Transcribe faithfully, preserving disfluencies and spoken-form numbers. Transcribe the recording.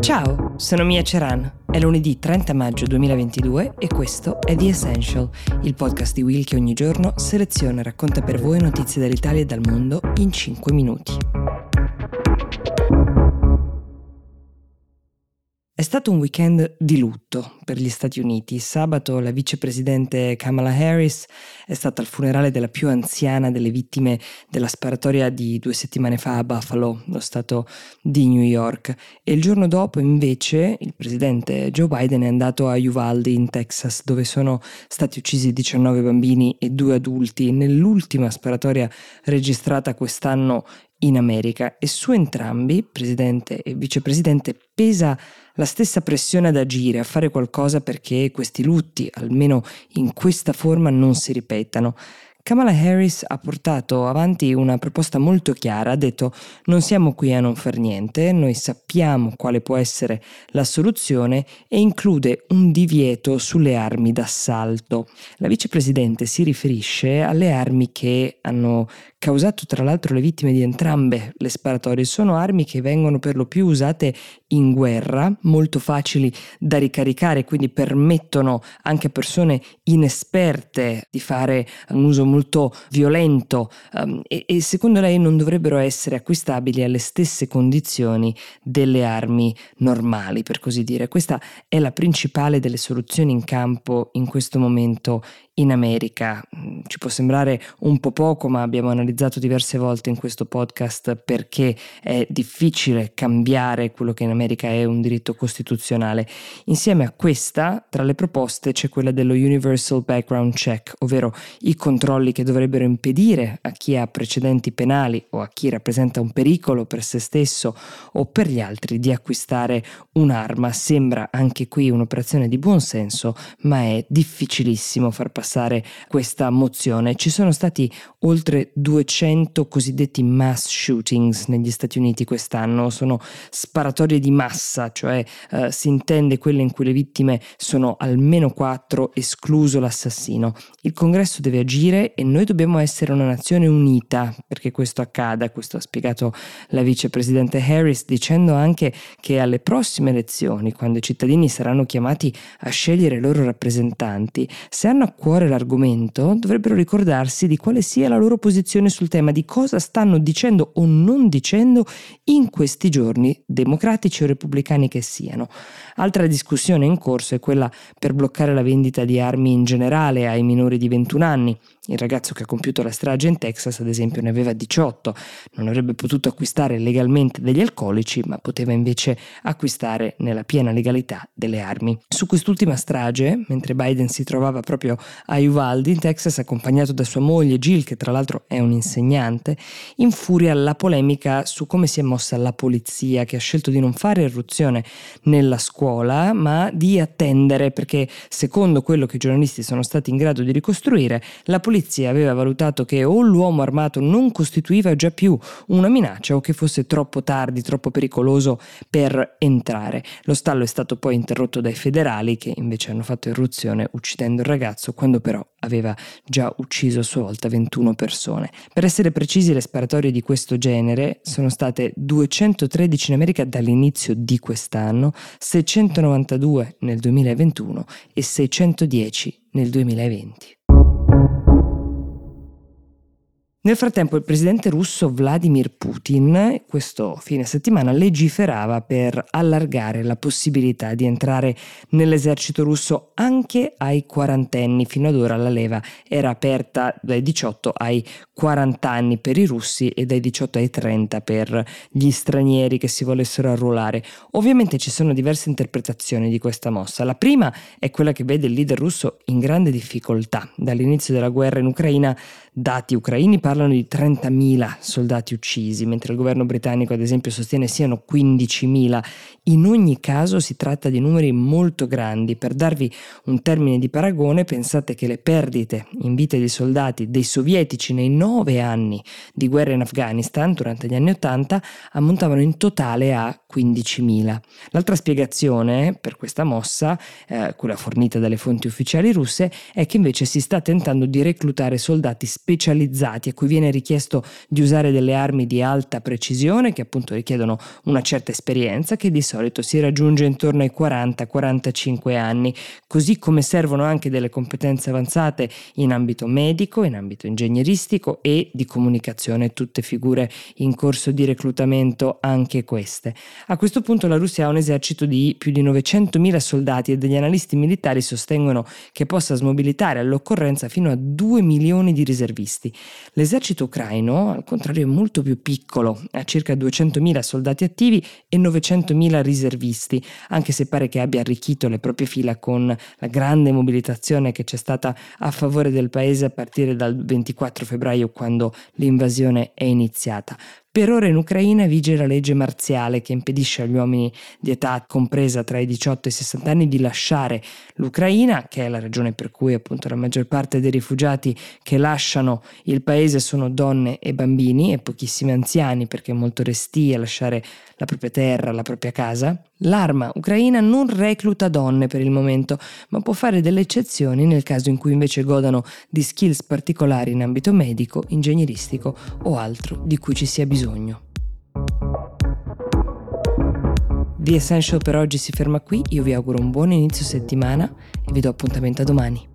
Ciao, sono Mia Ceran. È lunedì trenta maggio duemilaventidue e questo è The Essential, il podcast di Will che ogni giorno seleziona e racconta per voi notizie dall'Italia e dal mondo in cinque minuti. È stato un weekend di lutto per gli Stati Uniti. Sabato la vicepresidente Kamala Harris è stata al funerale della più anziana delle vittime della sparatoria di due settimane fa a Buffalo, lo stato di New York. E il giorno dopo invece il presidente Joe Biden è andato a Uvalde in Texas, dove sono stati uccisi diciannove bambini e due adulti nell'ultima sparatoria registrata quest'anno in America, e su entrambi, presidente e vicepresidente, pesa la stessa pressione ad agire, a fare qualcosa perché questi lutti, almeno in questa forma, non si ripetano. Kamala Harris ha portato avanti una proposta molto chiara, ha detto: non siamo qui a non far niente, noi sappiamo quale può essere la soluzione, e include un divieto sulle armi d'assalto. La vicepresidente si riferisce alle armi che hanno causato tra l'altro le vittime di entrambe le sparatorie. Sono armi che vengono per lo più usate in guerra, molto facili da ricaricare, quindi permettono anche a persone inesperte di fare un uso molto violento um, e, e secondo lei non dovrebbero essere acquistabili alle stesse condizioni delle armi normali, per così dire. Questa è la principale delle soluzioni in campo in questo momento in America. Ci può sembrare un po' poco, ma abbiamo analizzato diverse volte in questo podcast perché è difficile cambiare quello che in America è un diritto costituzionale. Insieme a questa, tra le proposte, c'è quella dello Universal Background Check, ovvero i controlli che dovrebbero impedire a chi ha precedenti penali o a chi rappresenta un pericolo per se stesso o per gli altri di acquistare un'arma. Sembra anche qui un'operazione di buonsenso, ma è difficilissimo far passare questa mozione. Ci sono stati oltre duecento cosiddetti mass shootings negli Stati Uniti quest'anno. Sono sparatorie di massa, cioè eh, si intende quelle in cui le vittime sono almeno quattro, escluso l'assassino. Il Congresso deve agire e noi dobbiamo essere una nazione unita perché questo accada. Questo ha spiegato la vicepresidente Harris, dicendo anche che alle prossime elezioni, quando i cittadini saranno chiamati a scegliere i loro rappresentanti, se hanno a cuore l'argomento, dovrebbero ricordarsi di quale sia la loro posizione sul tema, di cosa stanno dicendo o non dicendo in questi giorni, democratici o repubblicani che siano. Altra discussione in corso è quella per bloccare la vendita di armi in generale ai minori di ventuno anni. Il ragazzo che ha compiuto la strage in Texas, ad esempio, ne aveva diciotto, non avrebbe potuto acquistare legalmente degli alcolici, ma poteva invece acquistare nella piena legalità delle armi. Su quest'ultima strage, mentre Biden si trovava proprio a Uvalde in Texas accompagnato da sua moglie Jill, che tra l'altro è un'insegnante, infuria la polemica su come si è mossa la polizia, che ha scelto di non fare irruzione nella scuola ma di attendere, perché secondo quello che i giornalisti sono stati in grado di ricostruire, la polizia aveva valutato che o l'uomo armato non costituiva già più una minaccia o che fosse troppo tardi, troppo pericoloso per entrare. Lo stallo è stato poi interrotto dai federali, che invece hanno fatto irruzione uccidendo il ragazzo, quando però aveva già ucciso a sua volta ventuno persone. Per essere precisi, le sparatorie di questo genere sono state duecentotredici in America dall'inizio di quest'anno, seicentonovantadue nel duemilaventuno e seicentodieci nel duemilaventi. Nel frattempo il presidente russo Vladimir Putin questo fine settimana legiferava per allargare la possibilità di entrare nell'esercito russo anche ai quarantenni. Fino ad ora la leva era aperta dai diciotto ai quaranta anni per i russi e dai diciotto ai trenta per gli stranieri che si volessero arruolare. Ovviamente ci sono diverse interpretazioni di questa mossa. La prima è quella che vede il leader russo in grande difficoltà. Dall'inizio della guerra in Ucraina, dati ucraini parlano di trentamila soldati uccisi, mentre il governo britannico ad esempio sostiene siano quindicimila. In ogni caso si tratta di numeri molto grandi. Per darvi un termine di paragone, pensate che le perdite in vita di soldati dei sovietici nei nove anni di guerra in Afghanistan durante gli anni ottanta ammontavano in totale a quindicimila. L'altra spiegazione per questa mossa, eh, quella fornita dalle fonti ufficiali russe, è che invece si sta tentando di reclutare soldati specializzati a cui viene richiesto di usare delle armi di alta precisione, che appunto richiedono una certa esperienza, che di solito si raggiunge intorno ai quaranta quarantacinque anni, così come servono anche delle competenze avanzate in ambito medico, in ambito ingegneristico e di comunicazione, tutte figure in corso di reclutamento anche queste. A questo punto la Russia ha un esercito di più di novecentomila soldati e degli analisti militari sostengono che possa smobilitare all'occorrenza fino a due milioni di riservisti. L'esercito ucraino, al contrario, è molto più piccolo, ha circa duecentomila soldati attivi e novecentomila riservisti, anche se pare che abbia arricchito le proprie fila con la grande mobilitazione che c'è stata a favore del paese a partire dal ventiquattro febbraio, quando l'invasione è iniziata. Per ora in Ucraina vige la legge marziale che impedisce agli uomini di età compresa tra i diciotto e i sessanta anni di lasciare l'Ucraina, che è la ragione per cui appunto la maggior parte dei rifugiati che lasciano il paese sono donne e bambini e pochissimi anziani, perché molto restii a lasciare la propria terra, la propria casa. L'arma ucraina non recluta donne per il momento, ma può fare delle eccezioni nel caso in cui invece godano di skills particolari in ambito medico, ingegneristico o altro di cui ci sia bisogno. The Essential per oggi si ferma qui, io vi auguro un buon inizio settimana e vi do appuntamento a domani.